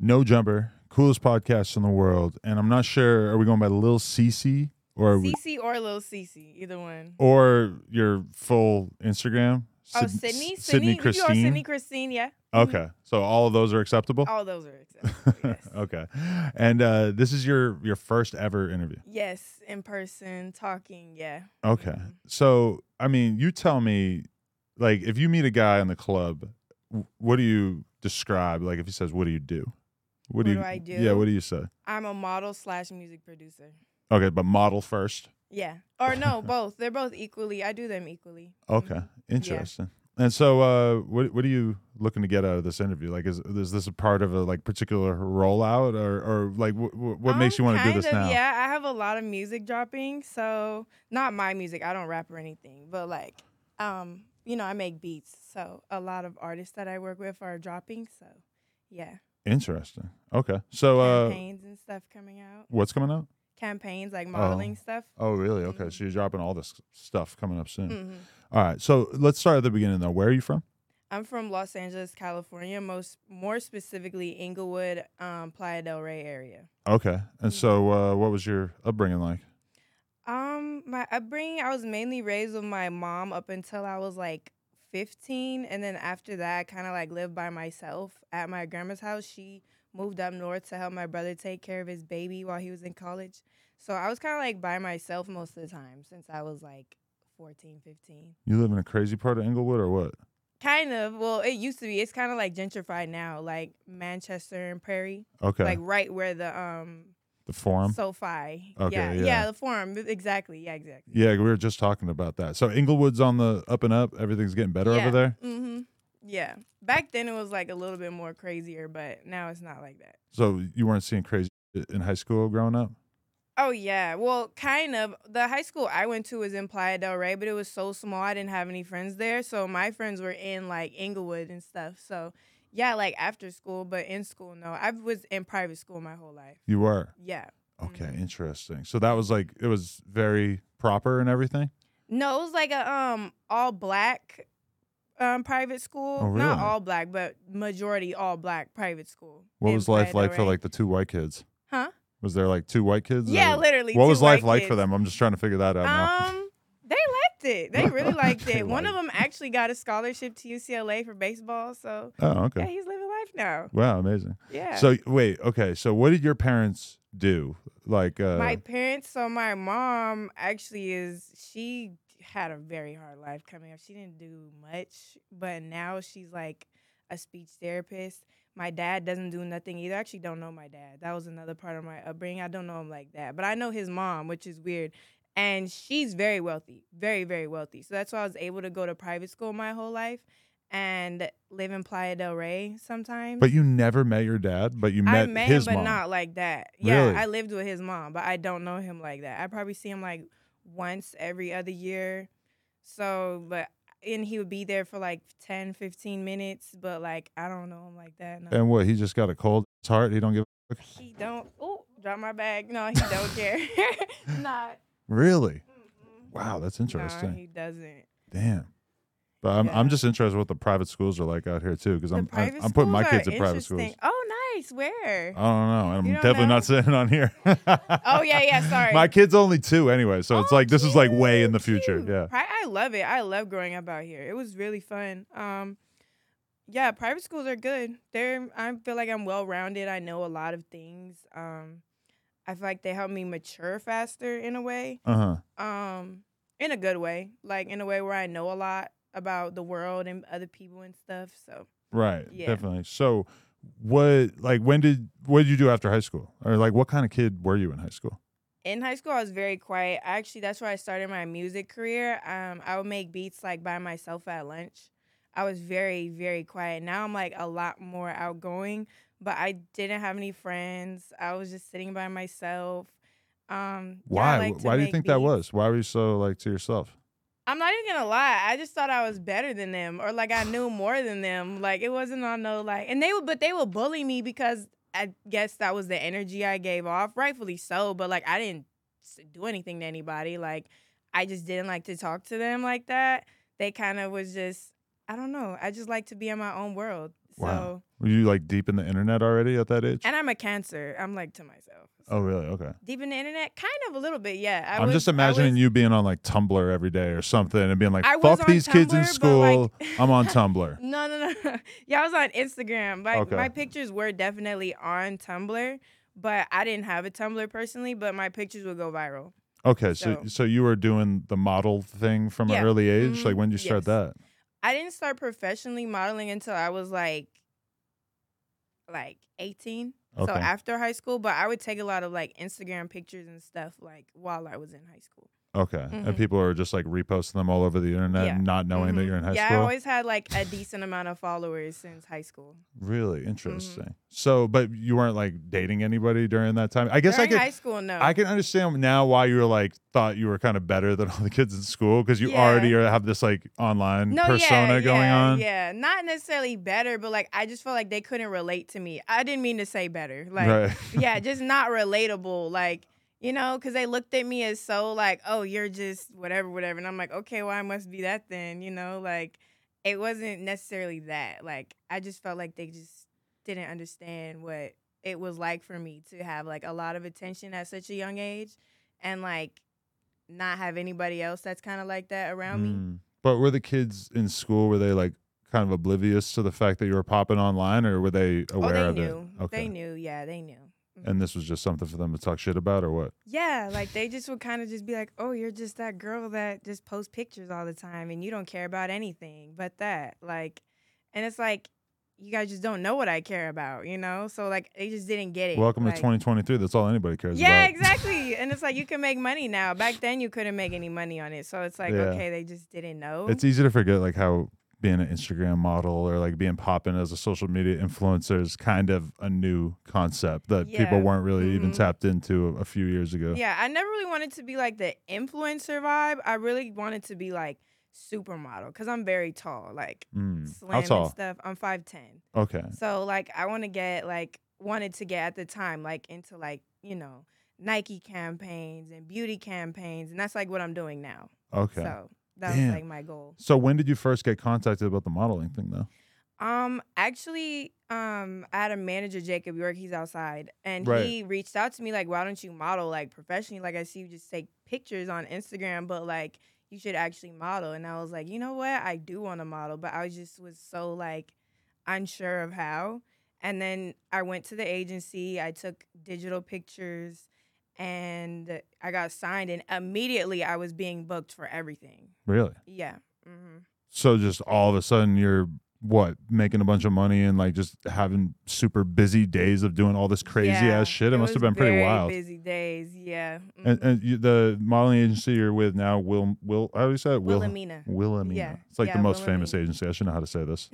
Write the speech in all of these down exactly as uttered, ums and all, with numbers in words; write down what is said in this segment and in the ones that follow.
No Jumper, coolest podcast in the world. And I'm not sure, are we going by Lil Cece? Or Cece or Lil Cece, either one. Or your full Instagram? Oh, Sid- Sydney? Sydney Christine? You are Sydney Christine, yeah. Okay, so all of those are acceptable? All of those are acceptable, yes. Okay. And uh, this is your, your first ever interview? Yes, in person, talking, yeah. Okay. Mm-hmm. So, I mean, you tell me, like, if you meet a guy in the club, what do you describe? Like, if he says, what do you do? What, what do, you, do I do? Yeah, what do you say? I'm a model slash music producer. Okay, but model first? Yeah. Or no, both. They're both equally. I do them equally. Okay, interesting. Yeah. And so uh, what what are you looking to get out of this interview? Like, is is this a part of a like particular rollout? Or, or like, wh- wh- what um, makes you want to do this of, now? Yeah, I have a lot of music dropping. So not my music. I don't rap or anything. But, like, um, you know, I make beats. So a lot of artists that I work with are dropping. So, yeah. Interesting. Okay. So uh campaigns and stuff coming out. What's coming out? Campaigns, like modeling oh. stuff. Oh, really? Okay. Mm-hmm. So you're dropping all this stuff coming up soon. Mm-hmm. All right. So let's start at the beginning though. Where are you from? I'm from Los Angeles, California, most more specifically Inglewood, um, Playa del Rey area. Okay. And mm-hmm. so uh what was your upbringing like? Um my upbringing, I was mainly raised with my mom up until I was like fifteen, and then after that I kind of like lived by myself at my grandma's house. She moved up north to help my brother take care of his baby while he was in college, so I was kind of like by myself most of the time since I was like fourteen, fifteen. You live in a crazy part of Inglewood or what? Kind of. Well, it used to be. It's kind of like gentrified now, like Manchester and Prairie. Okay. Like right where the um The Forum? SoFi. Okay, yeah. yeah. Yeah, the Forum. Exactly. Yeah, exactly. Yeah, we were just talking about that. So Inglewood's on the up and up. Everything's getting better yeah. over there? Mm-hmm. Yeah. Back then it was like a little bit more crazier, but now it's not like that. So you weren't seeing crazy in high school growing up? Oh, yeah. Well, kind of. The high school I went to was in Playa del Rey, but it was so small I didn't have any friends there. So my friends were in like Inglewood and stuff. So... yeah, like after school, but in school, no. I was in private school my whole life. You were? Yeah. Okay, mm-hmm. Interesting. So that was like, it was very proper and everything? No, it was like a um all black um private school. Oh, really? Not all black, but majority all black private school. What was life like for like the two white kids? Huh? Was there like two white kids? Yeah, or... literally. What was life like for them? I'm just trying to figure that out now. Um, they like. It. They really liked it. One of them actually got a scholarship to U C L A for baseball. So, oh, okay. Yeah, he's living life now. Wow, amazing. Yeah. So, wait, okay. So, what did your parents do? Like, uh, my parents, so my mom actually is, she had a very hard life coming up. She didn't do much, but now she's like a speech therapist. My dad doesn't do nothing either. I actually don't know my dad. That was another part of my upbringing. I don't know him like that, but I know his mom, which is weird. And she's very wealthy, very, very wealthy. So that's why I was able to go to private school my whole life and live in Playa del Rey sometimes. But you never met your dad, but you met, I met his him, mom. I met him, but not like that. Yeah, really? I lived with his mom, but I don't know him like that. I probably see him like once every other year. So, but, and he would be there for like ten, fifteen minutes, but like I don't know him like that. No. And what, he just got a cold heart? He don't give a fuck? He don't, oh, drop my bag. No, he don't care. Nah. Really? Mm-hmm. Wow, that's interesting. No, he doesn't. Damn. But I'm yeah. I'm just interested what the private schools are like out here too, because I'm I, I'm putting my kids in private schools. Oh, nice. Where? I don't know. I'm don't definitely know? Not sitting on here. Oh yeah, yeah. Sorry. My kid's only two anyway, so oh, it's like this cute. Is like way in the future. Cute. Yeah. I love it. I love growing up out here. It was really fun. Um, yeah, private schools are good. They're I feel like I'm well-rounded. I know a lot of things. Um, I feel like they help me mature faster in a way. Uh-huh. Um, in a good way. Like, in a way where I know a lot about the world and other people and stuff. So right, yeah. Definitely. So what, like, when did, what did you do after high school? Or, like, what kind of kid were you in high school? In high school, I was very quiet. Actually, that's where I started my music career. Um, I would make beats, like, by myself at lunch. I was very, very quiet. Now I'm, like, a lot more outgoing, but I didn't have any friends. I was just sitting by myself. Um, Why? Yeah, Why do you think beats. That was? Why were you so, like, to yourself? I'm not even going to lie. I just thought I was better than them, or, like, I knew more than them. Like, it wasn't on no, like, and they would, but they would bully me because I guess that was the energy I gave off, rightfully so. But, like, I didn't do anything to anybody. Like, I just didn't like to talk to them like that. They kind of was just, I don't know. I just like to be in my own world. Wow. So, were you, like, deep in the internet already at that age? And I'm a Cancer. I'm, like, to myself. So. Oh, really? Okay. Deep in the internet? Kind of a little bit, yeah. I I'm was, just imagining was, you being on, like, Tumblr every day or something and being like, I fuck these Tumblr, kids in school. Like, I'm on Tumblr. No, no, no. Yeah, I was on Instagram. Like, okay. My pictures were definitely on Tumblr, but I didn't have a Tumblr personally, but my pictures would go viral. Okay, so so, so you were doing the model thing from yeah. an early age? Mm-hmm. Like, when did you start yes. that? I didn't start professionally modeling until I was, like, like eighteen. Okay. So after high school. But I would take a lot of, like, Instagram pictures and stuff, like, while I was in high school. Okay. Mm-hmm. And people are just, like, reposting them all over the internet yeah. and not knowing mm-hmm. that you're in high yeah, school? Yeah, I always had, like, a decent amount of followers since high school. Really? Interesting. Mm-hmm. So, but you weren't, like, dating anybody during that time? I guess during I could, high school, no. I can understand now why you were, like, thought you were kind of better than all the kids in school because you yeah. already have this, like, online no, persona yeah, going yeah, on. Yeah, not necessarily better, but, like, I just felt like they couldn't relate to me. I didn't mean to say better. Like, right. yeah, just not relatable, like... You know, because they looked at me as so like, oh, you're just whatever, whatever. And I'm like, okay, well, I must be that then, you know, like it wasn't necessarily that. Like, I just felt like they just didn't understand what it was like for me to have like a lot of attention at such a young age and like not have anybody else that's kind of like that around mm. me. But were the kids in school, were they like kind of oblivious to the fact that you were popping online or were they aware oh, they of knew. It? Okay. They knew. Yeah, they knew. And this was just something for them to talk shit about or what? Yeah, like they just would kind of just be like, oh, you're just that girl that just posts pictures all the time and you don't care about anything but that. Like, and it's like, you guys just don't know what I care about, you know? So like, they just didn't get it. Welcome like, to twenty twenty-three. That's all anybody cares yeah, about. Yeah, exactly. And it's like, you can make money now. Back then you couldn't make any money on it. So it's like, yeah. okay, they just didn't know. It's easy to forget like how being an Instagram model or like being popping as a social media influencer is kind of a new concept that yeah. people weren't really mm-hmm. even tapped into a few years ago. Yeah, I never really wanted to be like the influencer vibe. I really wanted to be like supermodel because I'm very tall, like mm. slim How tall? And stuff. I'm five ten. Okay. So like I want to get like wanted to get at the time like into like, you know, Nike campaigns and beauty campaigns. And that's like what I'm doing now. Okay. So. That Damn. Was, like, my goal. So when did you first get contacted about the modeling thing, though? Um, Actually, um, I had a manager, Jacob York. He's outside. And right. he reached out to me, like, why don't you model, like, professionally? Like, I see you just take pictures on Instagram, but, like, you should actually model. And I was like, you know what? I do want to model, but I just was so, like, unsure of how. And then I went to the agency. I took digital pictures. And I got signed, and immediately I was being booked for everything. Really? Yeah. Mm-hmm. So just all of a sudden you're, what, making a bunch of money and, like, just having super busy days of doing all this crazy-ass yeah, shit? It, it must have been pretty wild. Busy days, yeah. Mm-hmm. And, and you, the modeling agency you're with now, Will, Will how do you say it? Wilhelmina. Wilhelmina. Yeah. It's, like, yeah, the most Wilhelmina. Famous agency. I should know how to say this.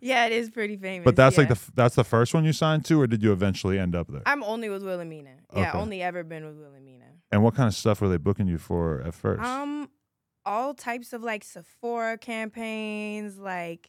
Yeah, it is pretty famous. But that's yeah. like the f- that's the first one you signed to, or did you eventually end up there? I'm only with Wilhelmina. Okay. Yeah, only ever been with Wilhelmina. And what kind of stuff were they booking you for at first? Um, all types of like Sephora campaigns, like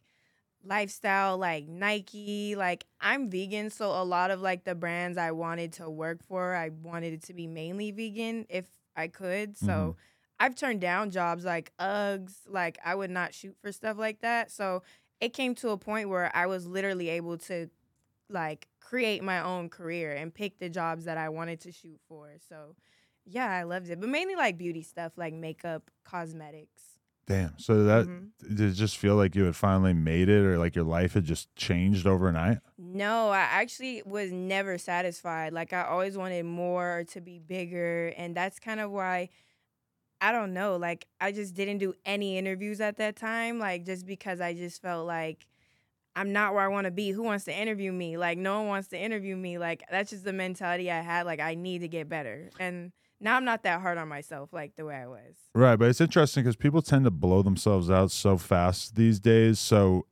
lifestyle, like Nike. Like I'm vegan, so a lot of like the brands I wanted to work for, I wanted it to be mainly vegan if I could. So mm-hmm. I've turned down jobs like Uggs. Like I would not shoot for stuff like that. So. It came to a point where I was literally able to, like, create my own career and pick the jobs that I wanted to shoot for. So, yeah, I loved it. But mainly, like, beauty stuff, like makeup, cosmetics. Damn. So that mm-hmm. did it just feel like you had finally made it, or like your life had just changed overnight? No, I actually was never satisfied. Like, I always wanted more, to be bigger. And that's kind of why, I don't know, like, I just didn't do any interviews at that time. Like, just because I just felt like I'm not where I want to be. Who wants to interview me? Like, no one wants to interview me. Like, that's just the mentality I had. Like, I need to get better. And now I'm not that hard on myself like the way I was. Right, but it's interesting because people tend to blow themselves out so fast these days. So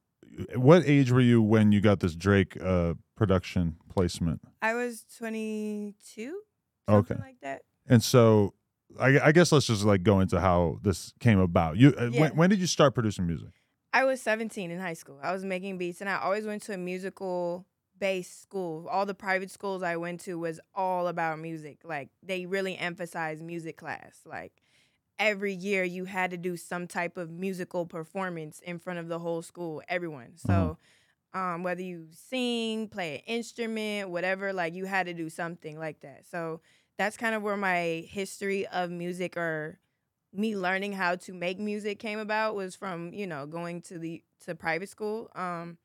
what age were you when you got this Drake uh, production placement? I was twenty-two, something okay. like that. And so I, I guess let's just like go into how this came about. You yeah. when, when did you start producing music? I was seventeen in high school. I was making beats, and I always went to a musical based school. All the private schools I went to was all about music. Like, they really emphasized music class. Like, every year you had to do some type of musical performance in front of the whole school, everyone. So mm-hmm. um, whether you sing, play an instrument, whatever, like, you had to do something like that. So that's kind of where my history of music, or me learning how to make music, came about, was from, you know, going to the to private school. Um,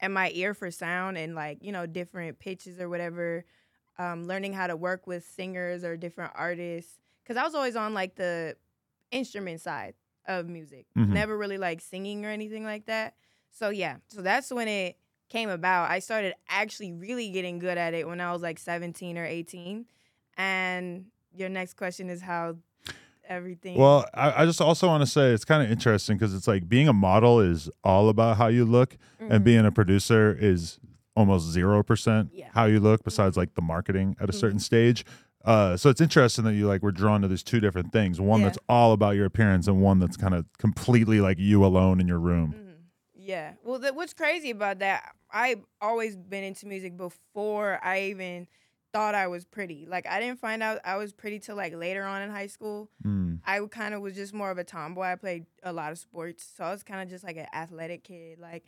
And my ear for sound and, like, you know, different pitches or whatever, um, learning how to work with singers or different artists. Because I was always on, like, the instrument side of music. Mm-hmm. Never really, like, singing or anything like that. So, yeah. So that's when it came about. I started actually really getting good at it when I was, like, seventeen or eighteen. And your next question is how everything. Well, I, I just also want to say it's kind of interesting because it's like being a model is all about how you look, mm-hmm. and being a producer is almost zero percent yeah. how you look, besides mm-hmm. like the marketing at a mm-hmm. certain stage. Uh, so it's interesting that you like were drawn to these two different things, one yeah. that's all about your appearance and one that's kind of completely like you alone in your room. Mm-hmm. Yeah. Well, the, what's crazy about that, I've always been into music before I even thought I was pretty. Like, I didn't find out I was pretty till like later on in high school. Mm. I kind of was just more of a tomboy. I played a lot of sports, so I was kind of just like an athletic kid. Like,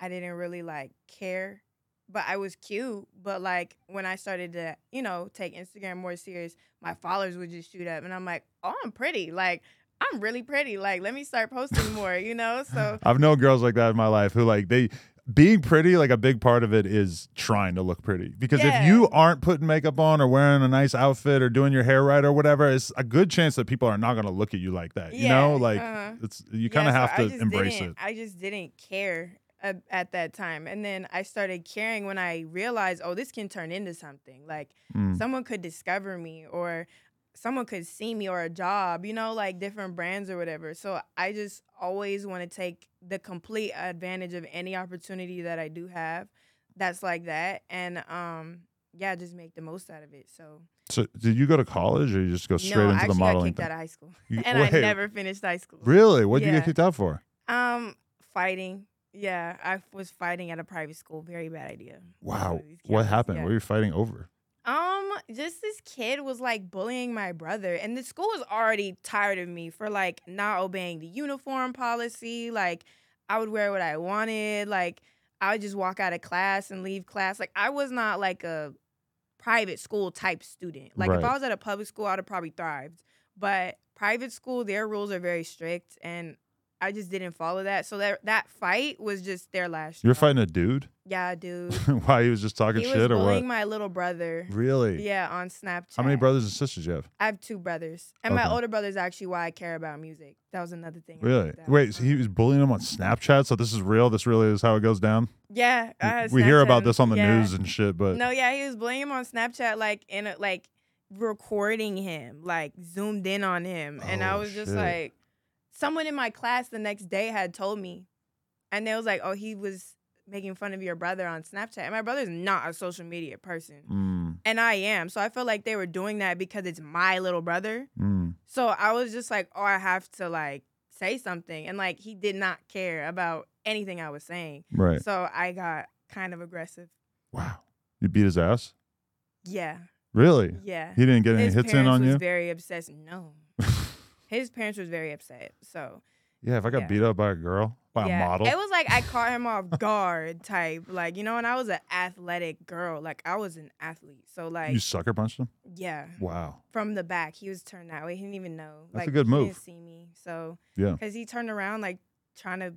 I didn't really like care, but I was cute. But like when I started to, you know, take Instagram more serious, my followers would just shoot up, and I'm like, oh, I'm pretty. Like, I'm really pretty. Like, let me start posting more, you know? So I've known girls like that in my life who like they. Being pretty, like a big part of it is trying to look pretty. Because yeah. if you aren't putting makeup on or wearing a nice outfit or doing your hair right or whatever, it's a good chance that people are not going to look at you like that. Yeah. You know, like uh-huh. it's you kind of yeah, have so to embrace it. I just didn't care uh, at that time. And then I started caring when I realized, oh, this can turn into something. Like mm. someone could discover me, or someone could see me, or a job, you know, like different brands or whatever. So I just always want to take the complete advantage of any opportunity that I do have that's like that. And, um, yeah, just make the most out of it. So so did you go to college, or you just go straight no, into the modeling? No, I actually got kicked thing? out of high school. You, and wait. I never finished high school. Really? What did yeah. you get kicked out for? Um, fighting. Yeah, I was fighting at a private school. Very bad idea. Wow. What happened? Yeah. What were you fighting over? Um, just this kid was like bullying my brother, and the school was already tired of me for like not obeying the uniform policy. Like, I would wear what I wanted. Like, I would just walk out of class and leave class. Like, I was not like a private school type student. Like, right. if I was at a public school, I would have probably thrived. But private school, their rules are very strict, and I just didn't follow that. So that that fight was just their last. You're fighting a dude? Yeah, a dude. Why, he was just talking he shit or what? He was bullying my little brother. Really? Yeah, on Snapchat. How many brothers and sisters do you have? I have two brothers. And okay. my older brother is actually why I care about music. That was another thing. Really? Wait, so he was bullying him on Snapchat? So this is real? This really is how it goes down? Yeah. I we, we hear about this on the yeah. news and shit, but. No, yeah, he was bullying him on Snapchat, like, in a, like recording him, like, zoomed in on him. Oh, and I was just shit. like. Someone in my class the next day had told me, and they was like, oh, he was making fun of your brother on Snapchat. And my brother's not a social media person, mm. and I am. So I feel like they were doing that because it's my little brother. Mm. So I was just like, oh, I have to, like, say something. And, like, he did not care about anything I was saying. Right. So I got kind of aggressive. Wow. You beat his ass? Yeah. Really? Yeah. He didn't get his any hits in on you? His parents was very obsessed. No. His parents was very upset. So, Yeah, if I got yeah. beat up by a girl, by yeah. a model. It was like I caught him off guard type. Like, you know, and I was an athletic girl. Like, I was an athlete. So, like. You sucker punched him? Yeah. Wow. From the back. He was turned that way. He didn't even know. That's like, a good move. He didn't see me. So. Yeah. Because he turned around, like, trying to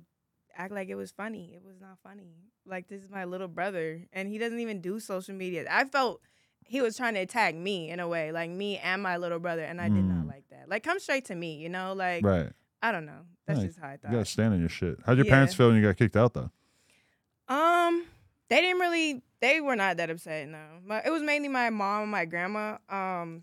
act like it was funny. It was not funny. Like, this is my little brother. And he doesn't even do social media. I felt he was trying to attack me in a way. Like, me and my little brother. And I mm. did not like that. Like, come straight to me, you know? Like. Right. I don't know. That's yeah, just how I thought. You gotta stand on your shit. How'd your yeah. parents feel when you got kicked out, though? Um, they didn't really. They were not that upset. No, my, it was mainly my mom and my grandma. Um,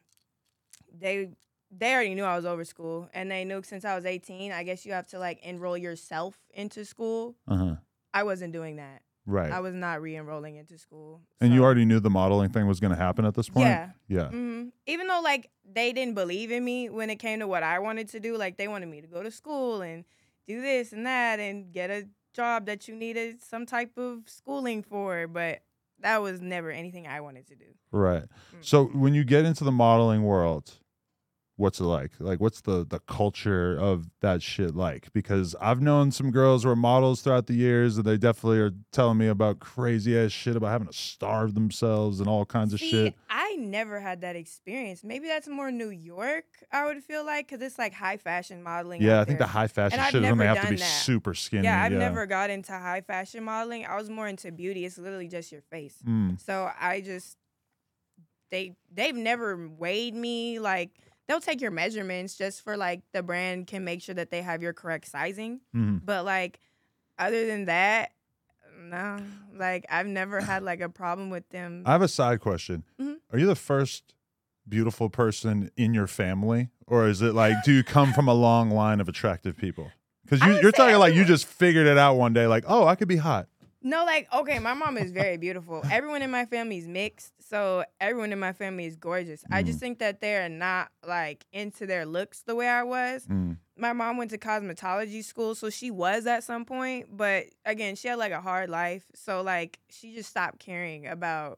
they they already knew I was over school, and they knew since I was eighteen. I guess you have to like enroll yourself into school. Uh huh. I wasn't doing that. Right. I was not re-enrolling into school. So. And you already knew the modeling thing was going to happen at this point? Yeah. Yeah. Mm-hmm. Even though, like, they didn't believe in me when it came to what I wanted to do. Like, they wanted me to go to school and do this and that and get a job that you needed some type of schooling for. But that was never anything I wanted to do. Right. Mm-hmm. So when you get into the modeling world, what's it like? Like, what's the, the culture of that shit like? Because I've known some girls who are models throughout the years, and they definitely are telling me about crazy-ass shit about having to starve themselves and all kinds of See, shit. I never had that experience. Maybe that's more New York, I would feel like, because it's like high-fashion modeling. Yeah, I think there. the high-fashion shit is when they have to be that. super skinny. Yeah, I've yeah. never got into high-fashion modeling. I was more into beauty. It's literally just your face. Mm. So I just... they They've never weighed me, like... They'll take your measurements just for, like, the brand can make sure that they have your correct sizing. Mm-hmm. But, like, other than that, no. Like, I've never had, like, a problem with them. I have a side question. Mm-hmm. Are you the first beautiful person in your family? Or is it, like, do you come from a long line of attractive people? Because you, you're talking like you just figured it out one day. Like, oh, I could be hot. No, like, okay, my mom is very beautiful. Everyone in my family is mixed, so everyone in my family is gorgeous. Mm. I just think that they're not, like, into their looks the way I was. Mm. My mom went to cosmetology school, so she was at some point. But, again, she had, like, a hard life. So, like, she just stopped caring about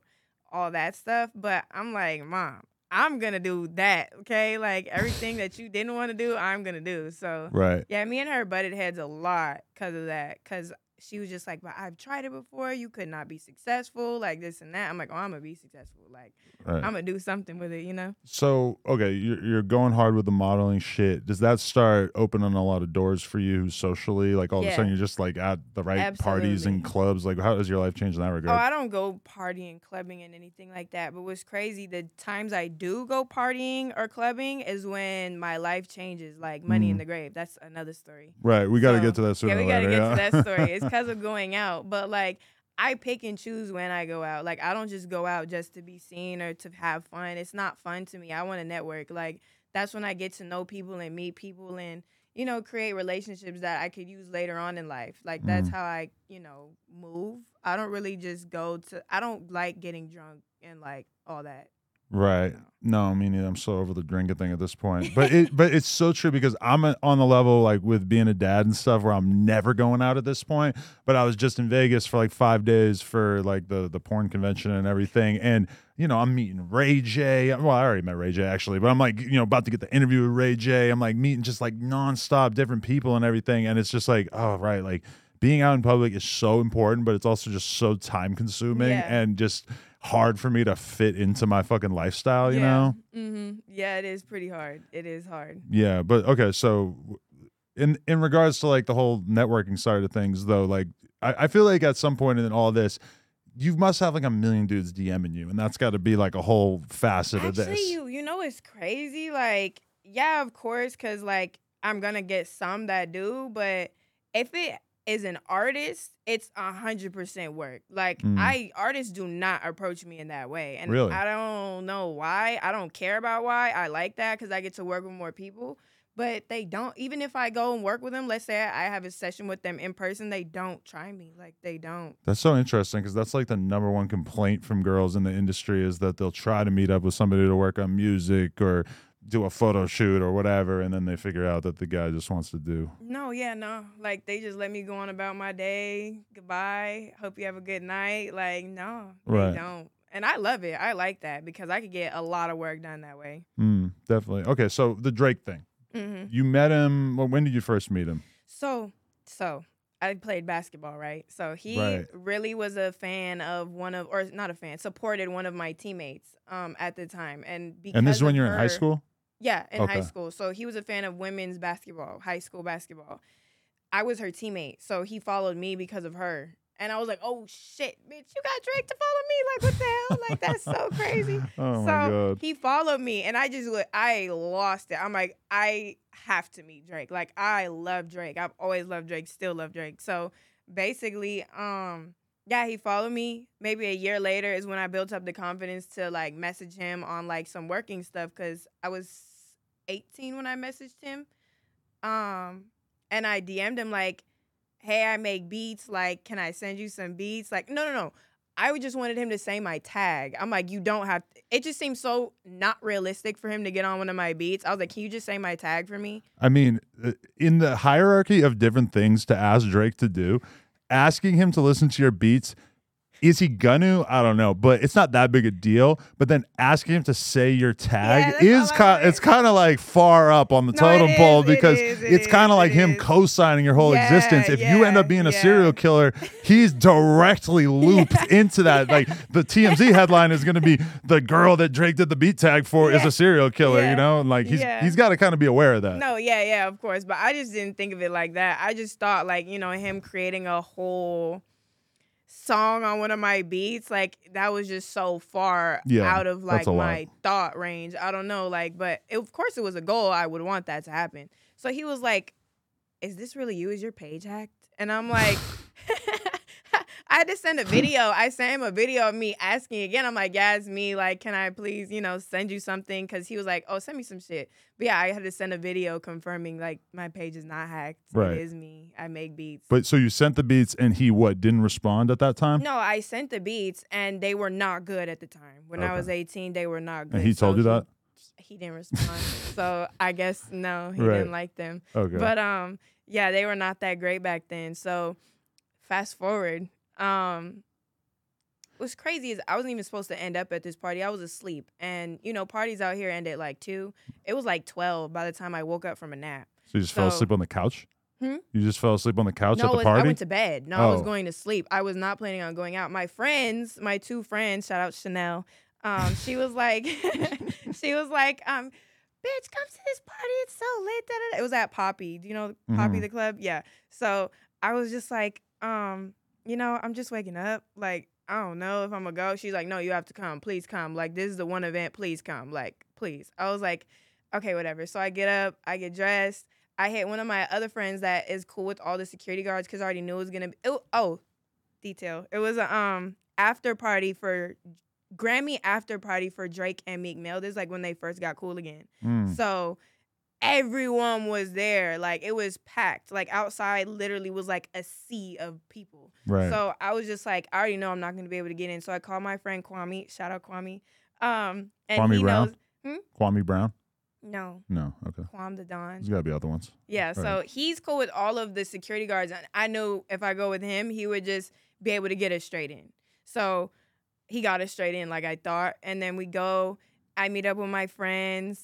all that stuff. But I'm like, Mom, I'm going to do that, okay? Like, everything that you didn't want to do, I'm going to do. So, right. yeah, me and her butted heads a lot because of that, because she was just like, but I've tried it before. You could not be successful, like this and that. I'm like, oh, I'm going to be successful. Like, right. I'm going to do something with it, you know? So, okay, you're, you're going hard with the modeling shit. Does that start opening a lot of doors for you socially? Like, all yeah. of a sudden, you're just, like, at the right Absolutely. parties and clubs. Like, how does your life change in that regard? Oh, I don't go partying, clubbing, and anything like that. But what's crazy, the times I do go partying or clubbing is when my life changes, like money mm. in the grave. That's another story. Right. We got to so, get to that sooner yeah, we got to get yeah. to that story. It's because of going out, but like I pick and choose when I go out. Like I don't just go out just to be seen or to have fun. It's not fun to me. I want to network. Like that's when I get to know people and meet people and, you know, create relationships that I could use later on in life. Like that's mm. how I, you know, move. I don't really just go to, I don't like getting drunk and like all that. Right. No, I mean, I'm so over the drinking thing at this point. But it, but it's so true because I'm on the level, like, with being a dad and stuff where I'm never going out at this point. But I was just in Vegas for, like, five days for, like, the, the porn convention and everything. And, you know, I'm meeting Ray J. Well, I already met Ray J, actually. But I'm, like, you know, about to get the interview with Ray J. I'm, like, meeting just, like, nonstop different people and everything. And it's just like, oh, right, like, being out in public is so important, but it's also just so time-consuming yeah. and just hard for me to fit into my fucking lifestyle, you yeah. know? Mm-hmm. Yeah, it is pretty hard. It is hard. Yeah, but okay, so in in regards to, like, the whole networking side of things, though, like, I, I feel like at some point in all this, you must have, like, a million dudes DMing you, and that's got to be, like, a whole facet Actually, of this. Actually, you, you know it's crazy? Like, yeah, of course, because, like, I'm going to get some that do, but if it... As an artist, it's a hundred percent work. Like mm. I artists do not approach me in that way, and really? I don't know why. I don't care about why. I like that because I get to work with more people. But they don't. Even if I go and work with them, let's say I have a session with them in person, they don't try me. Like they don't. That's so interesting because that's like the number one complaint from girls in the industry is that they'll try to meet up with somebody to work on music or do a photo shoot or whatever, and then they figure out that the guy just wants to do. No, yeah, no. Like, they just let me go on about my day. Goodbye. Hope you have a good night. Like, no, right. they don't. And I love it. I like that because I could get a lot of work done that way. Mm, definitely. Okay, so the Drake thing. Mm-hmm. You met him. Well, when did you first meet him? So, so I played basketball, right? So he right. really was a fan of one of, or not a fan, supported one of my teammates um, at the time. And because and this is when you're her, in high school? Yeah, in okay. high school. So he was a fan of women's basketball, high school basketball. I was her teammate, so he followed me because of her. And I was like, oh, shit, bitch, you got Drake to follow me? Like, what the hell? Like, that's so crazy. Oh, so my God. He followed me, and I just, I lost it. I'm like, I have to meet Drake. Like, I love Drake. I've always loved Drake, still love Drake. So, basically, um, yeah, he followed me. Maybe a year later is when I built up the confidence to, like, message him on, like, some working stuff because I was eighteen when I messaged him. Um, and I D M'd him, like, hey, I make beats, like, can I send you some beats? Like, no, no, no. I just wanted him to say my tag. I'm like, you don't have to. It just seems so not realistic for him to get on one of my beats. I was like, can you just say my tag for me? I mean, in the hierarchy of different things to ask Drake to do, asking him to listen to your beats, is he gonna? I don't know, but it's not that big a deal. But then asking him to say your tag yeah, is kind of, it's kind of like far up on the no, totem it pole is, because it is, it it's kind of like him is. co-signing your whole yeah, existence. If yeah, you end up being yeah. a serial killer, he's directly looped yeah. into that. Yeah. Like the T M Z headline is going to be the girl that Drake did the beat tag for yeah. is a serial killer, yeah. you know? And like he's yeah. he's got to kind of be aware of that. No, yeah, yeah, of course. But I just didn't think of it like that. I just thought like, you know, him creating a whole song on one of my beats, like that was just so far yeah, out of like my thought range. I don't know, like, but it, of course it was a goal. I would want that to happen. So he was like, is this really you? Is your page hacked? And I'm like, I had to send a video. I sent him a video of me asking again. I'm like, yeah, it's me. Like, can I please, you know, send you something? Because he was like, oh, send me some shit. But yeah, I had to send a video confirming, like, my page is not hacked. Right. It is me. I make beats. But so you sent the beats and he, what, didn't respond at that time? No, I sent the beats and they were not good at the time. When okay. I was eighteen, they were not good. And he told so you that? He, he didn't respond. So I guess, no, he right. didn't like them. Okay. But, um, yeah, they were not that great back then. So fast forward. Um, what's crazy is I wasn't even supposed to end up at this party. I was asleep. And, you know, parties out here end at like two. It was like twelve by the time I woke up from a nap. So you just so, fell asleep on the couch? Hmm? You just fell asleep on the couch no, at the was, party? No, I went to bed. No, oh. I was going to sleep. I was not planning on going out. My friends, my two friends, shout out Chanel, um, she was like, she was like, um, bitch, come to this party. It's so lit. Da, da, da. It was at Poppy. Do you know Poppy mm-hmm. the club? Yeah. So I was just like, um... you know, I'm just waking up. Like, I don't know if I'm going to go. She's like, no, you have to come. Please come. Like, this is the one event. Please come. Like, please. I was like, okay, whatever. So I get up. I get dressed. I hit one of my other friends that is cool with all the security guards because I already knew it was going to be. It, oh, detail. It was a um, after party for Grammy after party for Drake and Meek Mill. This is like when they first got cool again. Mm. So everyone was there. Like, it was packed. Like, outside literally was, like, a sea of people. Right. So I was just like, I already know I'm not going to be able to get in. So I called my friend Kwame. Shout out Kwame. Um, and Kwame he Brown? Knows, hmm? Kwame Brown? No. No, okay. Kwame the Don. There's got to be other ones. Yeah, all so right. He's cool with all of the security guards. And I know if I go with him, he would just be able to get us straight in. So he got us straight in like I thought. And then we go. I meet up with my friends.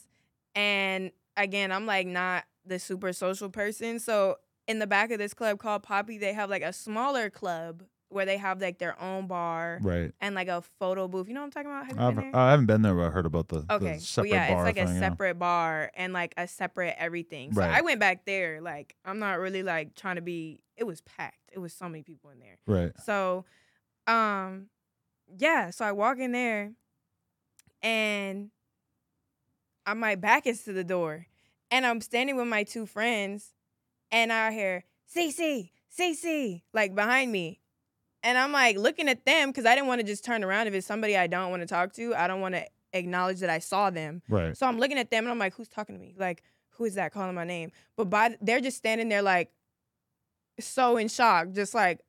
And again, I'm, like, not the super social person. So in the back of this club called Poppy, they have, like, a smaller club where they have, like, their own bar. Right. And, like, a photo booth. You know what I'm talking about? Have you I've, been there? I haven't been there, but I heard about the, okay. the separate well, yeah, bar. Yeah, it's, like, thing, a separate you know? bar and, like, a separate everything. So right. I went back there. Like, I'm not really, like, trying to be – it was packed. It was so many people in there. Right. So, um, yeah. So I walk in there, and my back is to the door. And I'm standing with my two friends, and I hear, C C, C C, like behind me. And I'm like looking at them because I didn't want to just turn around. If it's somebody I don't want to talk to, I don't want to acknowledge that I saw them. Right. So I'm looking at them, and I'm like, who's talking to me? Like, who is that calling my name? But by they're just standing there like so in shock, just like,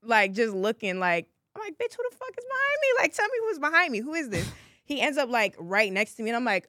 like just looking like, I'm like, bitch, who the fuck is behind me? Like, tell me who's behind me. Who is this? He ends up like right next to me, and I'm like,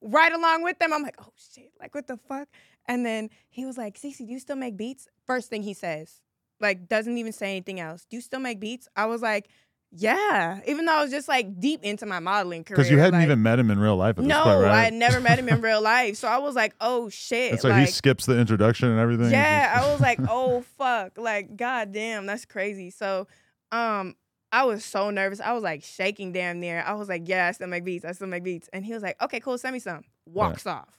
right along with them. I'm like, oh, shit. Like, what the fuck? And then he was like, Cece, do you still make beats? First thing he says. Like, doesn't even say anything else. Do you still make beats? I was like, Yeah, even though I was just like deep into my modeling career. Because you hadn't like, even met him in real life at no, this point, right? I had never met him in real life. So I was like, oh shit. It's like, like he skips the introduction and everything. Yeah, I was like, oh fuck. Like, goddamn, that's crazy. So um, I was so nervous. I was like shaking damn near. I was like, yeah, I still make beats. I still make beats. And he was like, okay, cool, send me some. Walks right. off.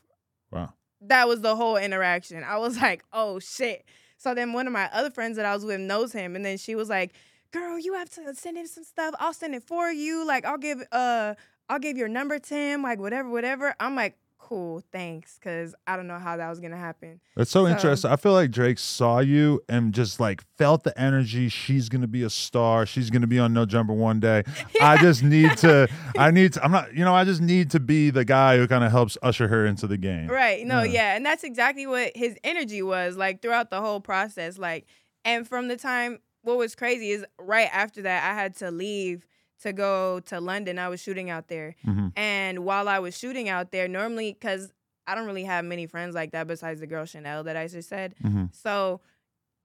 Wow. That was the whole interaction. I was like, oh shit. So then one of my other friends that I was with knows him. And then she was like, girl, you have to send him some stuff. I'll send it for you. Like, I'll give uh, I'll give your number to him. Like, whatever, whatever. I'm like, cool, thanks, because I don't know how that was going to happen. That's so, so interesting. I feel like Drake saw you and just, like, felt the energy. She's going to be a star. She's going to be on No Jumper one day. Yeah. I just need to, I need to, I'm not, you know, I just need to be the guy who kind of helps usher her into the game. Right. No, yeah. yeah. And that's exactly what his energy was, like, throughout the whole process. Like, and from the time, what was crazy is right after that, I had to leave to go to London. I was shooting out there. Mm-hmm. And while I was shooting out there, normally, because I don't really have many friends like that besides the girl Chanel that I just said. Mm-hmm. So,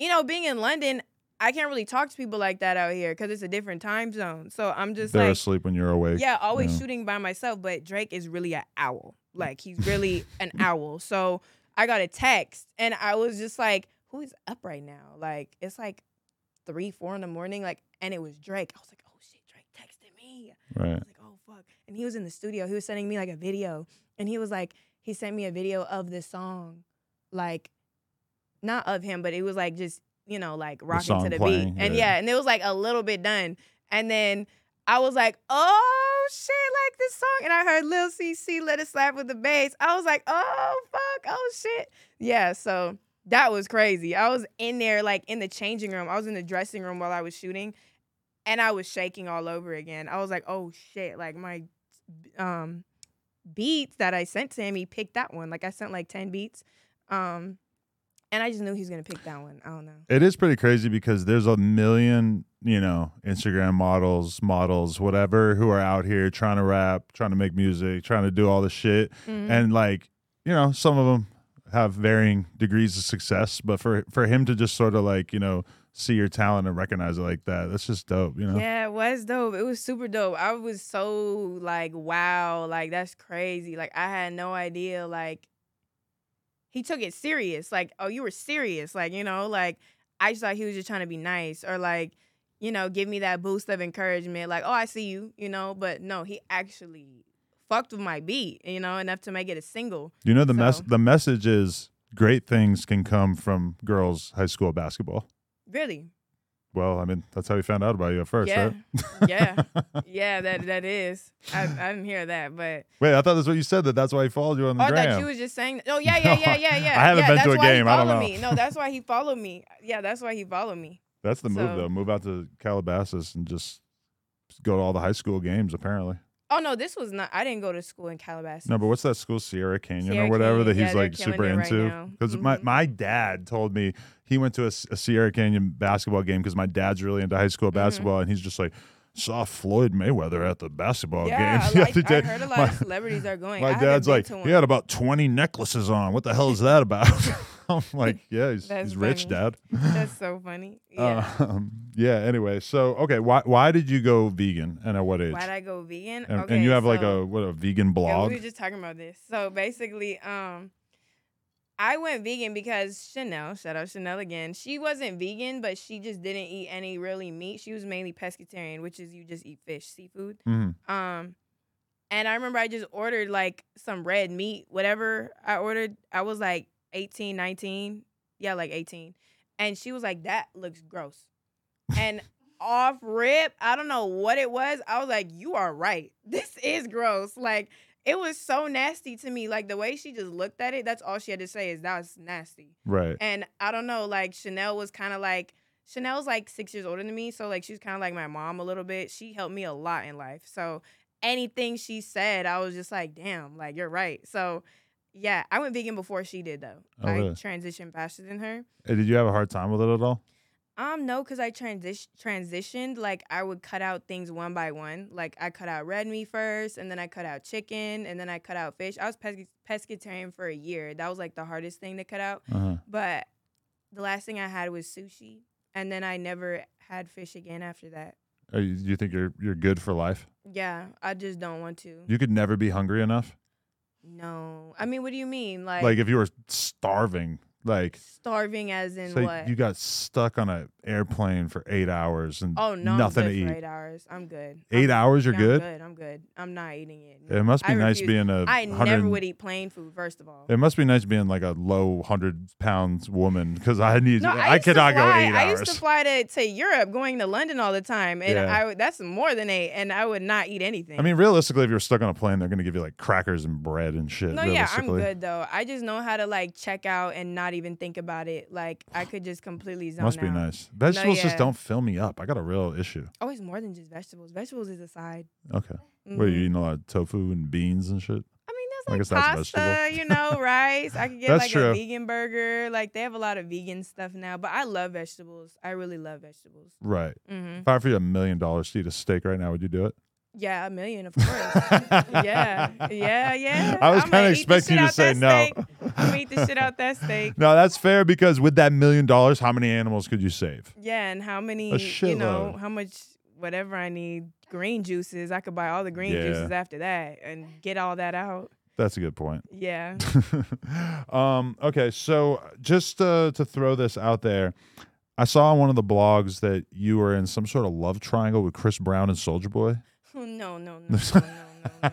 you know, being in London, I can't really talk to people like that out here because it's a different time zone. So I'm just They're like... They're asleep when you're awake. Yeah, always yeah. shooting by myself. But Drake is really an owl. Like, he's really an owl. So I got a text and I was just like, who is up right now? Like, it's like three, four in the morning. Like, and it was Drake. I was like, right. I was like, oh fuck. And he was in the studio. He was sending me like a video. And he was like, he sent me a video of this song. Like, not of him, but it was like just, you know, like rocking to the playing, beat. And yeah. yeah, and it was like a little bit done. And then I was like, oh shit, like this song. And I heard Lil C C, Let It Slap with the Bass. I was like, oh fuck, oh shit. Yeah, so that was crazy. I was in there like in the changing room. I was in the dressing room while I was shooting. And I was shaking all over again. I was like, oh, shit. Like, my um, beats that I sent to him, he picked that one. Like, I sent, like, ten beats. Um, and I just knew he was going to pick that one. I don't know. It is pretty crazy because there's a million, you know, Instagram models, models, whatever, who are out here trying to rap, trying to make music, trying to do all this shit. Mm-hmm. And, like, you know, some of them have varying degrees of success. But for, for him to just sort of, like, you know, see your talent and recognize it like that. That's just dope, you know? Yeah, it was dope. It was super dope. I was so, like, wow. Like, that's crazy. Like, I had no idea, like, he took it serious. Like, oh, you were serious. Like, you know, like, I just thought he was just trying to be nice or, like, you know, give me that boost of encouragement. Like, oh, I see you, you know? But, no, he actually fucked with my beat, you know, enough to make it a single. You know, the so. mes- the message is great things can come from girls' high school basketball. Really? Well, I mean, that's how we found out about you at first, yeah. right? yeah. Yeah, that that is. I, I didn't hear that, but... Wait, I thought that's what you said, that that's why he followed you on the oh, gram. I thought you was just saying... Oh, yeah, yeah, yeah, yeah, yeah. I haven't yeah, been that's to a why game. He I don't know. Me. No, that's why he followed me. Yeah, that's why he followed me. That's the so. move, though. Move out to Calabasas and just go to all the high school games, apparently. Oh, no, this was not... I didn't go to school in Calabasas. No, but what's that school, Sierra Canyon Sierra or whatever, Canyon. that he's, yeah, like, super into? Because right mm-hmm. my, my dad told me... He went to a, a Sierra Canyon basketball game because my dad's really into high school basketball, mm-hmm. and he's just like, saw Floyd Mayweather at the basketball yeah, game. Like, the other day. I heard a lot my, of celebrities are going. My dad's like, he had about twenty necklaces on. What the hell is that about? I'm like, yeah, he's, he's rich, Dad. That's so funny. Yeah. Um, yeah, anyway. So, okay, why why did you go vegan and at what age? Why did I go vegan? And, okay, and you have so, like a, what, a vegan blog? Yeah, we were just talking about this. So, basically... um. I went vegan because Chanel, shout out Chanel again, she wasn't vegan, but she just didn't eat any really meat. She was mainly pescatarian, which is you just eat fish, seafood. Mm-hmm. Um, and I remember I just ordered, like, some red meat, whatever I ordered. I was, like, eighteen, nineteen. Yeah, like eighteen. And she was like, that looks gross. And off rip, I don't know what it was. I was like, you are right. This is gross. Like, it was so nasty to me. Like, the way she just looked at it, that's all she had to say is that was nasty. Right. And I don't know, like, Chanel was kind of like, Chanel's like six years older than me. So, like, she was kind of like my mom a little bit. She helped me a lot in life. So, anything she said, I was just like, damn, like, you're right. So, yeah, I went vegan before she did, though. Oh, I really? transitioned faster than her. Hey, did you have a hard time with it at all? Um, no, because I transi- transitioned, like, I would cut out things one by one. Like, I cut out red meat first, and then I cut out chicken, and then I cut out fish. I was pes- pescatarian for a year. That was, like, the hardest thing to cut out. Uh-huh. But the last thing I had was sushi, and then I never had fish again after that. Are you, do you think you're you're good for life? Yeah, I just don't want to. You could never be hungry enough? No. I mean, what do you mean? Like, like if you were starving, like starving as in say what? You got stuck on an airplane for eight hours and oh, no, nothing I'm good to for eat. Eight hours, I'm good. Eight I'm, hours, you're yeah, good. I'm good. I'm good. I'm not eating it. No. It must be I nice refuse. being a. I never would eat plain food. First of all, it must be nice being like a low hundred pounds woman because I need. No, I, I cannot fly, go eight hours. I used to fly to, to Europe, going to London all the time, and yeah. I that's more than eight, and I would not eat anything. I mean, realistically, if you're stuck on a plane, they're going to give you like crackers and bread and shit. No, yeah, I'm good though. I just know how to like check out and not even think about it. Like I could just completely zone out. Must be out. Nice. Vegetables no, yeah. just don't fill me up. I got a real issue. Oh, it's more than just vegetables. Vegetables is a side. Okay. Mm-hmm. What are you eating? A lot of tofu and beans and shit? I mean, that's like I guess pasta, that's you know, rice. I could get that's like true. a vegan burger. Like they have a lot of vegan stuff now. But I love vegetables. I really love vegetables. Right. Mm-hmm. If I offered you a million dollars to eat a steak right now, would you do it? Yeah, a million, of course. yeah, yeah, yeah. I was kind of expecting you to say no. I'm gonna eat the shit out that steak. No, that's fair because with that million dollars, how many animals could you save? Yeah, and how many, you know, load. how much, whatever I need, green juices. I could buy all the green yeah. juices after that and get all that out. That's a good point. Yeah. um. Okay, so just uh, to throw this out there, I saw on one of the blogs that you were in some sort of love triangle with Chris Brown and Soulja Boy. Oh, no, no, no, no, no, no.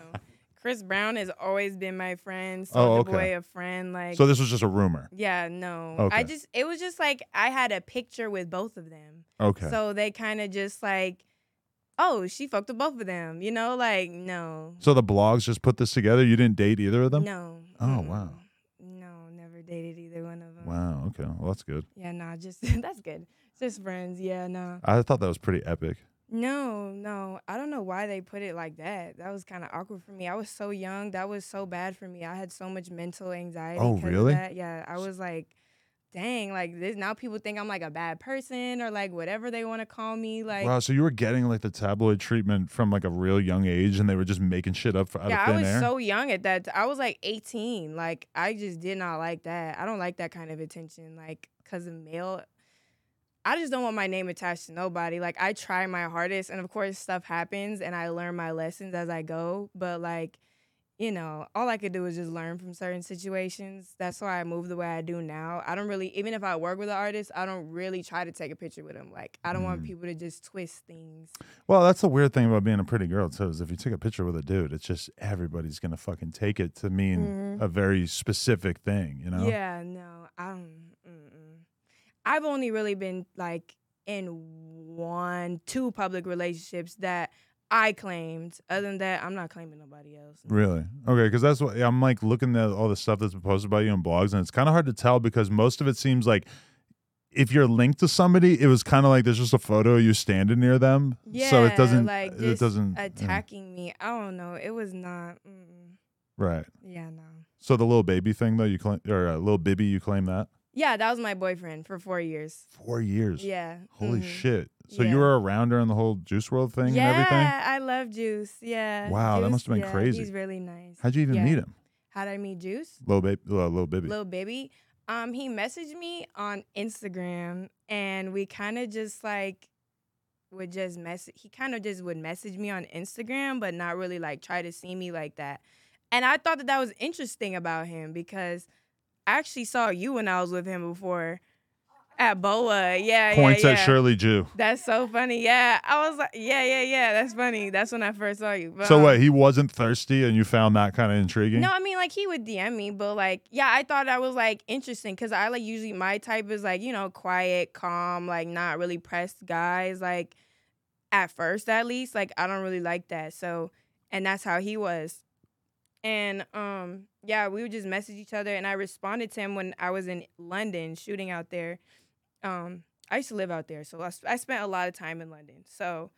Chris Brown has always been my friend. Soulja oh, okay. Boy, a friend. Like, so this was just a rumor? Yeah, no. Okay. I just, it was just like I had a picture with both of them. Okay. So they kind of just like, oh, she fucked with both of them. You know, like, no. So the blogs just put this together? You didn't date either of them? No. Oh, mm-hmm. wow. No, never dated either one of them. Wow, okay. Well, that's good. Yeah, no, nah, just, that's good. Just friends, yeah, no. Nah. I thought that was pretty epic. No, no. I don't know why they put it like that. That was kind of awkward for me. I was so young. That was so bad for me. I had so much mental anxiety. Oh, really? Of that. Yeah. I was like, dang, like this. Now people think I'm like a bad person or like whatever they want to call me. Like, wow. So you were getting like the tabloid treatment from like a real young age and they were just making shit up for, out yeah, of thin air? Yeah, I was so young at that. T- I was like eighteen. Like, I just did not like that. I don't like that kind of attention. Like, because of male I just don't want my name attached to nobody. Like, I try my hardest, and of course, stuff happens, and I learn my lessons as I go. But, like, you know, all I could do is just learn from certain situations. That's why I move the way I do now. I don't really, even if I work with an artist, I don't really try to take a picture with them. Like, I don't mm. want people to just twist things. Well, that's the weird thing about being a pretty girl, too, is if you take a picture with a dude, it's just everybody's going to fucking take it to mean mm-hmm. a very specific thing, you know? Yeah, no, I don't. I've only really been, like, in one, two public relationships that I claimed. Other than that, I'm not claiming nobody else. No. Really? Okay, because that's what I'm, like, looking at all the stuff that's been posted by you in blogs, and it's kind of hard to tell because most of it seems like if you're linked to somebody, it was kind of like there's just a photo of you standing near them. Yeah, so it doesn't, like, it doesn't attacking yeah. me. I don't know. It was not. Mm-mm. Right. Yeah, no. So the Lil Baby thing, though, you claim, or uh, Lil Bibby, you claim that? Yeah, that was my boyfriend for four years. Four years? Yeah. Holy mm-hmm. shit. So yeah. you were around during the whole Juice world thing yeah, and everything? Yeah, I love Juice. Yeah. Wow, Juice, that must have been yeah, crazy. He's really nice. How'd you even yeah. meet him? How'd I meet Juice? Lil Bibby. Uh, Lil Bibby. Lil Bibby. Um, he messaged me on Instagram, and we kind of just, like, would just message. He kind of just would message me on Instagram, but not really, like, try to see me like that. And I thought that that was interesting about him because I actually saw you when I was with him before at B O A. Yeah, Points yeah, yeah. at Shirley Jew. That's so funny. Yeah. I was like, yeah, yeah, yeah. That's funny. That's when I first saw you. But, so um, what, he wasn't thirsty and you found that kind of intriguing? No, I mean, like, he would D M me, but, like, yeah, I thought that was, like, interesting because I, like, usually my type is, like, you know, quiet, calm, like, not really pressed guys. Like, at first, at least. Like, I don't really like that. So, and that's how he was. And, um, yeah, we would just message each other, and I responded to him when I was in London shooting out there. Um, I used to live out there, so I, sp- I spent a lot of time in London. So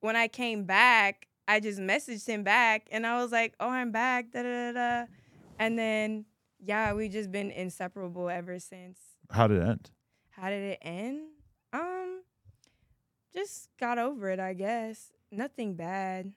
when I came back, I just messaged him back, and I was like, oh, I'm back, da-da-da-da. And then, yeah, we've just been inseparable ever since. How did it end? How did it end? Um, just got over it, I guess. Nothing bad.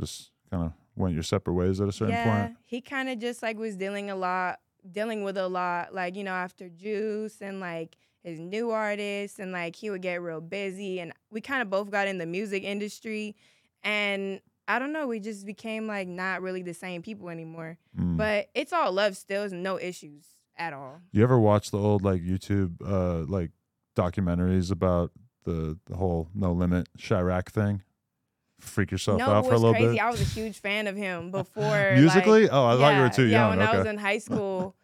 Just kind of went your separate ways at a certain yeah, point? He kind of just, like, was dealing a lot, dealing with a lot, like, you know, after Juice and, like, his new artists, and like he would get real busy, and we kind of both got in the music industry, and I don't know, we just became like not really the same people anymore. Mm. But it's all love still, no issues at all. You ever watch the old like YouTube uh, like documentaries about the, the whole No Limit Chirac thing? Freak yourself no, out for a little crazy. bit. I was a huge fan of him before. Musically? Like, oh, I yeah, thought you were too young. Yeah, when okay. I was in high school,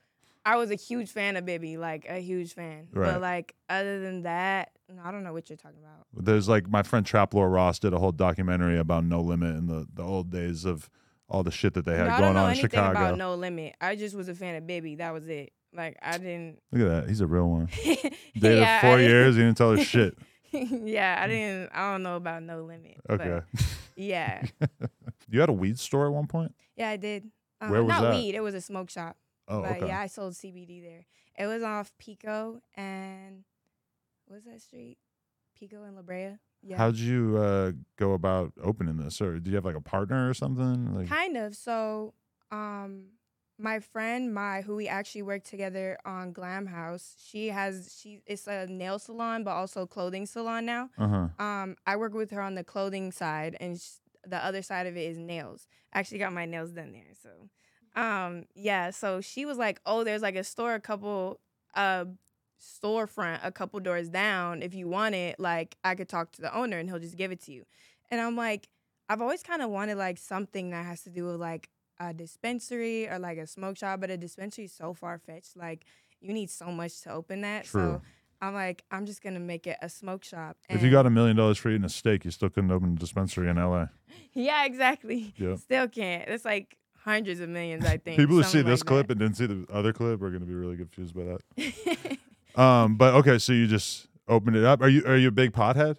I was a huge fan of Bibby, like a huge fan. Right. But like other than that, I don't know what you're talking about. There's like my friend Trap Lore Ross did a whole documentary about No Limit and the, the old days of all the shit that they had no, going on in Chicago. I don't know anything about No Limit. I just was a fan of Bibby. That was it. Like I didn't. Look at that. He's a real one. Dated yeah, four years. He didn't tell her shit. yeah, I didn't. I don't know about No Limit. Okay. But yeah. You had a weed store at one point? Yeah, I did. Um, Where was not that? Not weed. It was a smoke shop. Oh, but okay. Yeah, I sold C B D there. It was off Pico and what's that street? Pico and La Brea. Yeah. How'd you uh, go about opening this? Or did you have like a partner or something? Like- kind of. So, um, my friend Mai, who we actually worked together on Glam House, she has she it's a nail salon but also clothing salon now. Uh-huh. Um, I work with her on the clothing side, and sh- the other side of it is nails. I actually got my nails done there, so um, yeah. So she was like, "Oh, there's like a store, a couple, uh, storefront, a couple doors down. If you want it, like I could talk to the owner, and he'll just give it to you." And I'm like, I've always kind of wanted like something that has to do with like a dispensary or like a smoke shop, but a dispensary is so far-fetched, like you need so much to open that. True. So I'm like, I'm just gonna make it a smoke shop. And if you got a million dollars for eating a steak, you still couldn't open a dispensary in L A. Yeah, exactly. Yep. Still can't. It's like hundreds of millions, I think. People who see this like clip that. and didn't see the other clip are gonna be really confused by that. um but okay, so you just opened it up. Are you are you a big pothead?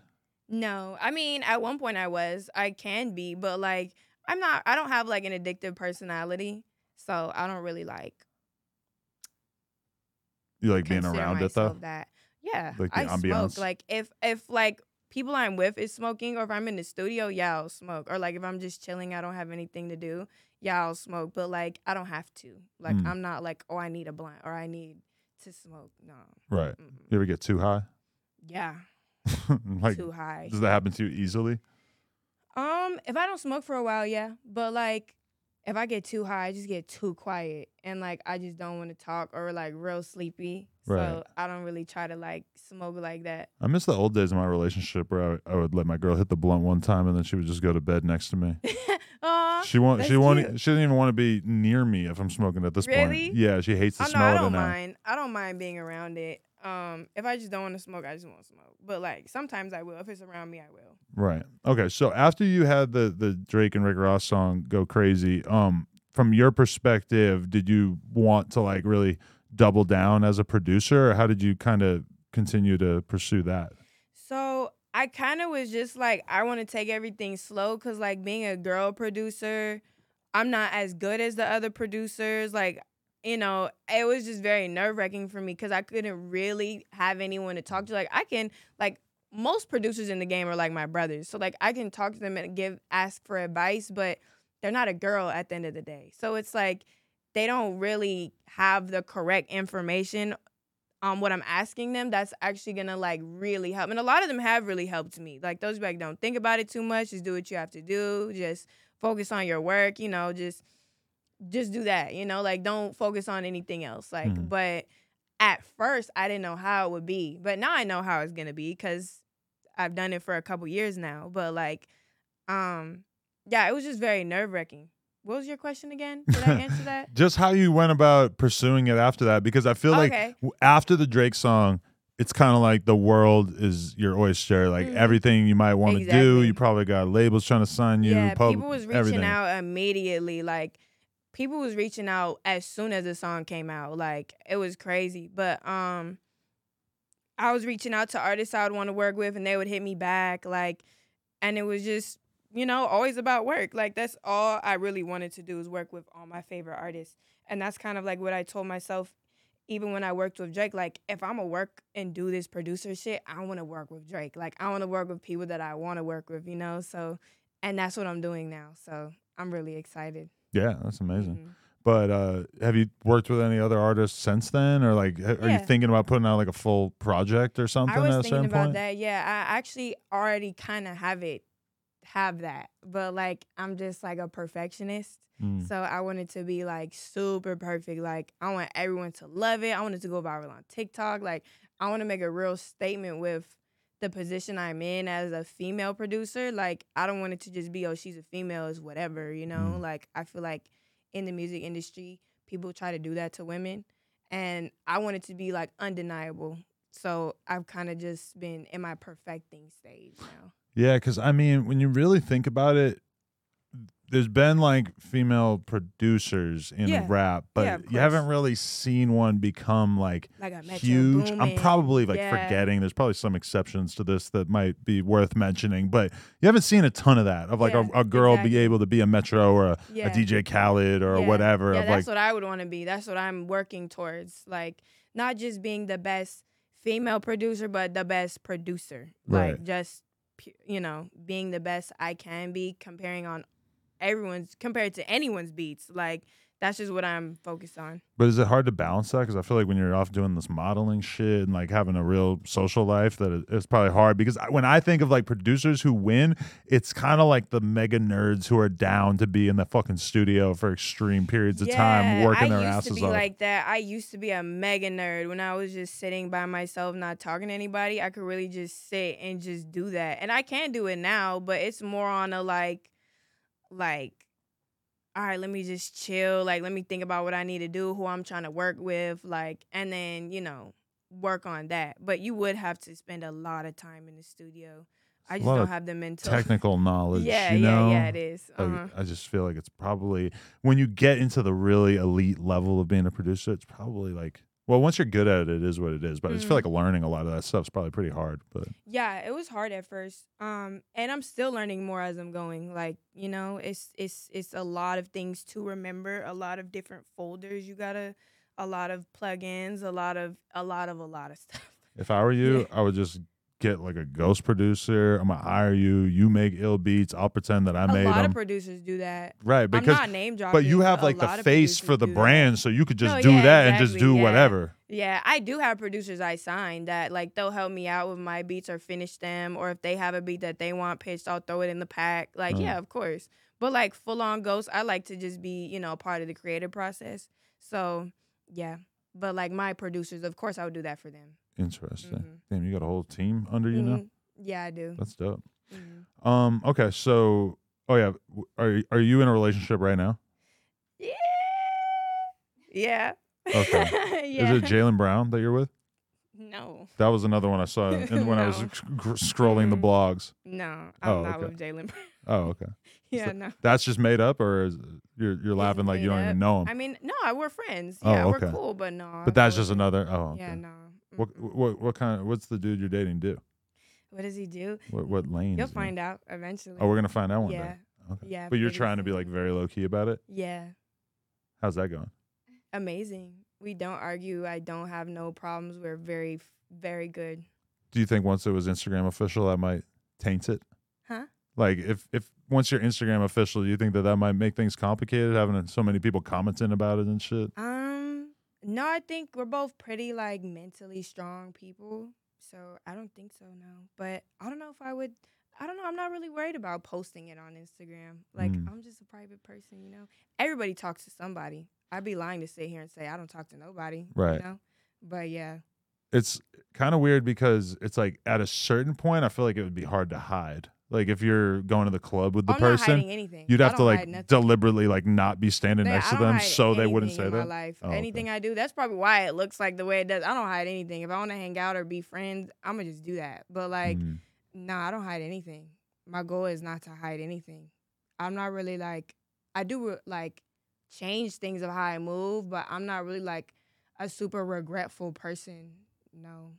No, I mean at one point I was. I can be, but like I'm not, I don't have like an addictive personality, so I don't really like. You like being around it though? That. Yeah. Like the I ambiance. Smoke. Like if, if like people I'm with is smoking, or if I'm in the studio, yeah, I'll smoke. Or like if I'm just chilling, I don't have anything to do, yeah, I'll smoke. But like I don't have to. Like mm. I'm not like, oh, I need a blunt or I need to smoke. No. Right. Mm-mm. You ever get too high? Yeah. Like, too high. Does that happen to you easily? Um, if I don't smoke for a while, yeah. But, like, if I get too high, I just get too quiet. And, like, I just don't want to talk or, like, real sleepy. Right. So I don't really try to, like, smoke like that. I miss the old days of my relationship where I, I would let my girl hit the blunt one time and then she would just go to bed next to me. Aww, she won't, she won't, she doesn't even want to be near me if I'm smoking at this really? point. Yeah, she hates the oh, smell no, I don't of it mind. Now. I don't mind being around it. Um, if I just don't want to smoke, I just won't smoke. But, like, sometimes I will. If it's around me, I will. Right. Okay, so after you had the, the Drake and Rick Ross song, Go Crazy, um, from your perspective, did you want to, like, really double down as a producer? Or how did you kind of continue to pursue that? So I kind of was just, like, I want to take everything slow because, like, being a girl producer, I'm not as good as the other producers, like, you know, it was just very nerve-wracking for me because I couldn't really have anyone to talk to. Like, I can, like, most producers in the game are like my brothers. So, like, I can talk to them and give, ask for advice, but they're not a girl at the end of the day. So it's like they don't really have the correct information on what I'm asking them. That's actually going to, like, really help. And a lot of them have really helped me. Like, those people, like, don't think about it too much. Just do what you have to do. Just focus on your work, you know, just... Just do that, you know, like don't focus on anything else. Like, mm. but at first I didn't know how it would be, but now I know how it's gonna be because I've done it for a couple years now. But like, um, yeah, it was just very nerve wracking. What was your question again? Did I answer that? Just how you went about pursuing it after that, because I feel okay. like after the Drake song, it's kind of like the world is your oyster. Like mm-hmm. everything you might want to exactly. do, you probably got labels trying to sign you. Yeah, pub- people was reaching everything. out immediately, like. People was reaching out as soon as the song came out. Like, it was crazy. But um, I was reaching out to artists I would want to work with, and they would hit me back. Like, and it was just, you know, always about work. Like, that's all I really wanted to do is work with all my favorite artists. And that's kind of, like, what I told myself even when I worked with Drake. Like, if I'm going to work and do this producer shit, I want to work with Drake. Like, I want to work with people that I want to work with, you know? So, and that's what I'm doing now. So I'm really excited. Yeah, that's amazing. Mm-hmm. But uh, have you worked with any other artists since then? Or, like, ha- yeah. are you thinking about putting out, like, a full project or something at a certain point? I was thinking about that, yeah. I actually already kind of have it, have that. But, like, I'm just, like, a perfectionist. Mm. So I wanted to be, like, super perfect. Like, I want everyone to love it. I wanted to go viral on TikTok. Like, I want to make a real statement with the position I'm in as a female producer. Like, I don't want it to just be, oh, she's a female, it's whatever, you know? Mm. Like, I feel like in the music industry, people try to do that to women. And I want it to be, like, undeniable. So I've kind of just been in my perfecting stage now. Yeah, because, I mean, when you really think about it, there's been, like, female producers in yeah. rap, but yeah, you haven't really seen one become, like, like a huge. Booming. I'm probably, like, yeah. forgetting. There's probably some exceptions to this that might be worth mentioning, but you haven't seen a ton of that, of, like, yeah, a, a girl exactly. be able to be a Metro or a, yeah. a D J Khaled or yeah. whatever. Yeah, of, that's like, what I would want to be. That's what I'm working towards. Like, not just being the best female producer, but the best producer. Right. Like, just, you know, being the best I can be, comparing on everyone's compared to anyone's beats. Like, that's just what I'm focused on. But is it hard to balance that? Because I feel like when you're off doing this modeling shit and, like, having a real social life, that it's probably hard. Because when I think of, like, producers who win, it's kind of like the mega nerds who are down to be in the fucking studio for extreme periods of yeah, time working their asses off. I used to be off. Like that. I used to be a mega nerd when I was just sitting by myself, not talking to anybody. I could really just sit and just do that, and I can do it now. But it's more on a like. Like, all right, let me just chill. Like, let me think about what I need to do, who I'm trying to work with, like, and then, you know, work on that. But you would have to spend a lot of time in the studio. I just don't have the mental technical knowledge. Yeah, you know? yeah, yeah, it is. Uh-huh. I, I just feel like it's probably when you get into the really elite level of being a producer, it's probably like, well, once you're good at it, it is what it is. But mm-hmm. I just feel like learning a lot of that stuff's probably pretty hard. But yeah, it was hard at first, um, and I'm still learning more as I'm going. Like, you know, it's it's it's a lot of things to remember, a lot of different folders. You gotta, a lot of plugins, a lot of a lot of a lot of stuff. If I were you, yeah. I would just get like a ghost producer. I'm gonna hire you. You make ill beats. I'll pretend that I a made them. A lot of producers do that, right? Because I'm not name dropping, but you have like the face for the brand, that. So you could just no, do yeah, that exactly, and just do yeah. whatever. Yeah, I do have producers I sign that like they'll help me out with my beats or finish them, or if they have a beat that they want pitched, I'll throw it in the pack. Like mm. yeah, of course. But like full on ghost, I like to just be you know part of the creative process. So yeah, but like my producers, of course, I would do that for them. Interesting. Mm-hmm. Damn, you got a whole team under you mm-hmm. now? Yeah, I do. That's dope. Mm-hmm. Um, okay, so, oh yeah, are are you in a relationship right now? Yeah. Yeah. Okay. yeah. Is it Jaylen Brown that you're with? No. That was another one I saw and when no. I was sc- scrolling mm-hmm. the blogs. No, I'm oh, not okay. with Jaylen Brown. Oh, okay. Yeah, so no. That's just made up, or is, you're you're laughing it's like you don't up. even know him? I mean, no, we're friends. Yeah, oh, okay. we're cool, but no. But that's just him. another. Oh, okay. Yeah, no. What, what what kind of, what's the dude you're dating do? What does he do? What what lane? You'll find in? out eventually. Oh, we're gonna find out one yeah. day. Okay. Yeah. But you're trying to be like very low key about it? Yeah. How's that going? Amazing. We don't argue. I don't have no problems. We're very, very good. Do you think once it was Instagram official, that might taint it? Huh? Like if if once you're Instagram official, do you think that that might make things complicated, having so many people commenting about it and shit? Um. No, I think we're both pretty, like, mentally strong people. So I don't think so, no. But I don't know if I would – I don't know. I'm not really worried about posting it on Instagram. Like, mm. I'm just a private person, you know. Everybody talks to somebody. I'd be lying to sit here and say I don't talk to nobody. Right. You know? But, yeah. It's kind of weird because it's, like, at a certain point, I feel like it would be hard to hide. Like, if you're going to the club with the I'm person, not hiding anything. You'd have to, like, deliberately, like, not be standing Man, next to them so they wouldn't say in that. My life. Oh, anything okay. I do, that's probably why it looks like the way it does. I don't hide anything. If I want to hang out or be friends, I'm going to just do that. But, like, mm. no, nah, I don't hide anything. My goal is not to hide anything. I'm not really, like, I do, like, change things of how I move, but I'm not really, like, a super regretful person. No.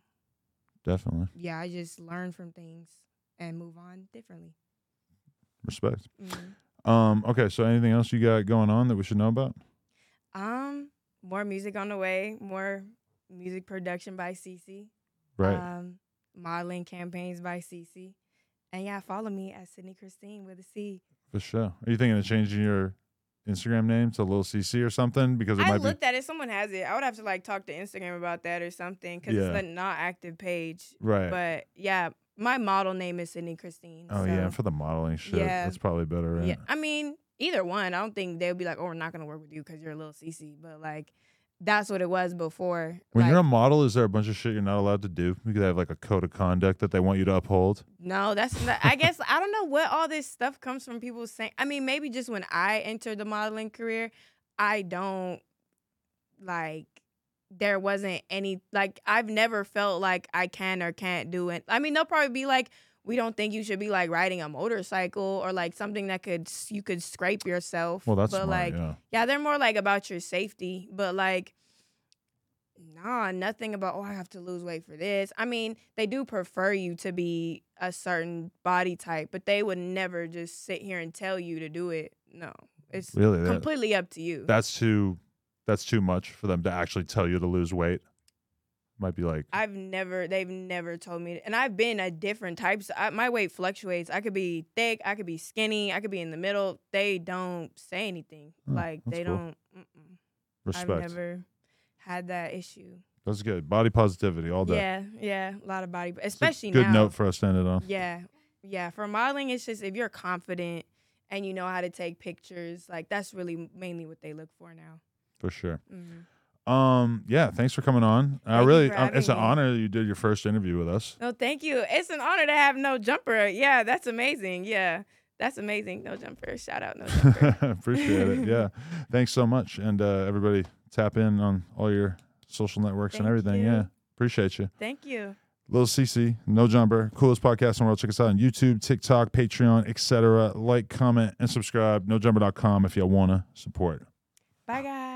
Definitely. Yeah, I just learn from things. And move on differently. Respect. Mm-hmm. Um, okay, so anything else you got going on that we should know about? Um, more music on the way. More music production by Cece. Right. Um, modeling campaigns by Cece. And yeah, follow me at Sydney Christine with a C. For sure. Are you thinking of changing your Instagram name to Lil C C or something? Because it I might looked be... at it. Someone has it. I would have to like talk to Instagram about that or something because yeah. it's a not active page. Right. But yeah, my model name is Sydney Christine. Oh so. yeah, for the modeling shit, yeah. that's probably better. Right? Yeah. I mean, either one. I don't think they'll be like, "Oh, we're not gonna work with you because you're a Lil C C." But like, that's what it was before. When like, you're a model, is there a bunch of shit you're not allowed to do? You could have like a code of conduct that they want you to uphold. No, that's not, I guess I don't know what all this stuff comes from people saying. I mean, maybe just when I entered the modeling career, I don't like there wasn't any like I've never felt like I can or can't do it. I mean, they'll probably be like, we don't think you should be like riding a motorcycle or like something that could you could scrape yourself. Well, that's but, smart, like yeah. yeah, they're more like about your safety, but like nah, nothing about oh I have to lose weight for this. I mean, they do prefer you to be a certain body type, but they would never just sit here and tell you to do it. No. It's really, completely that, up to you. That's too that's too much for them to actually tell you to lose weight. Might be like I've never they've never told me, and I've been a different types. I, my weight fluctuates. I could be thick, I could be skinny, I could be in the middle. They don't say anything. Oh, like they cool. don't. Mm-mm. Respect. I've never had that issue. That's good. Body positivity all day. Yeah, yeah, a lot of body, especially good now. Good note for us to end it on. Yeah, yeah. For modeling, it's just if you're confident and you know how to take pictures, like that's really mainly what they look for now. For sure. Mm-hmm. Um. Yeah. Thanks for coming on. I uh, really, um, it's an me. honor you did your first interview with us. No, thank you. It's an honor to have No Jumper. Yeah, that's amazing. Yeah, that's amazing. No Jumper. Shout out No Jumper. Appreciate it. Yeah. Thanks so much, and uh, everybody tap in on all your social networks thank and everything. You. Yeah. Appreciate you. Thank you. Lil C C, No Jumper, coolest podcast in the world. Check us out on YouTube, TikTok, Patreon, et cetera. Like, comment, and subscribe. No Jumper dot com if y'all wanna support. Bye guys.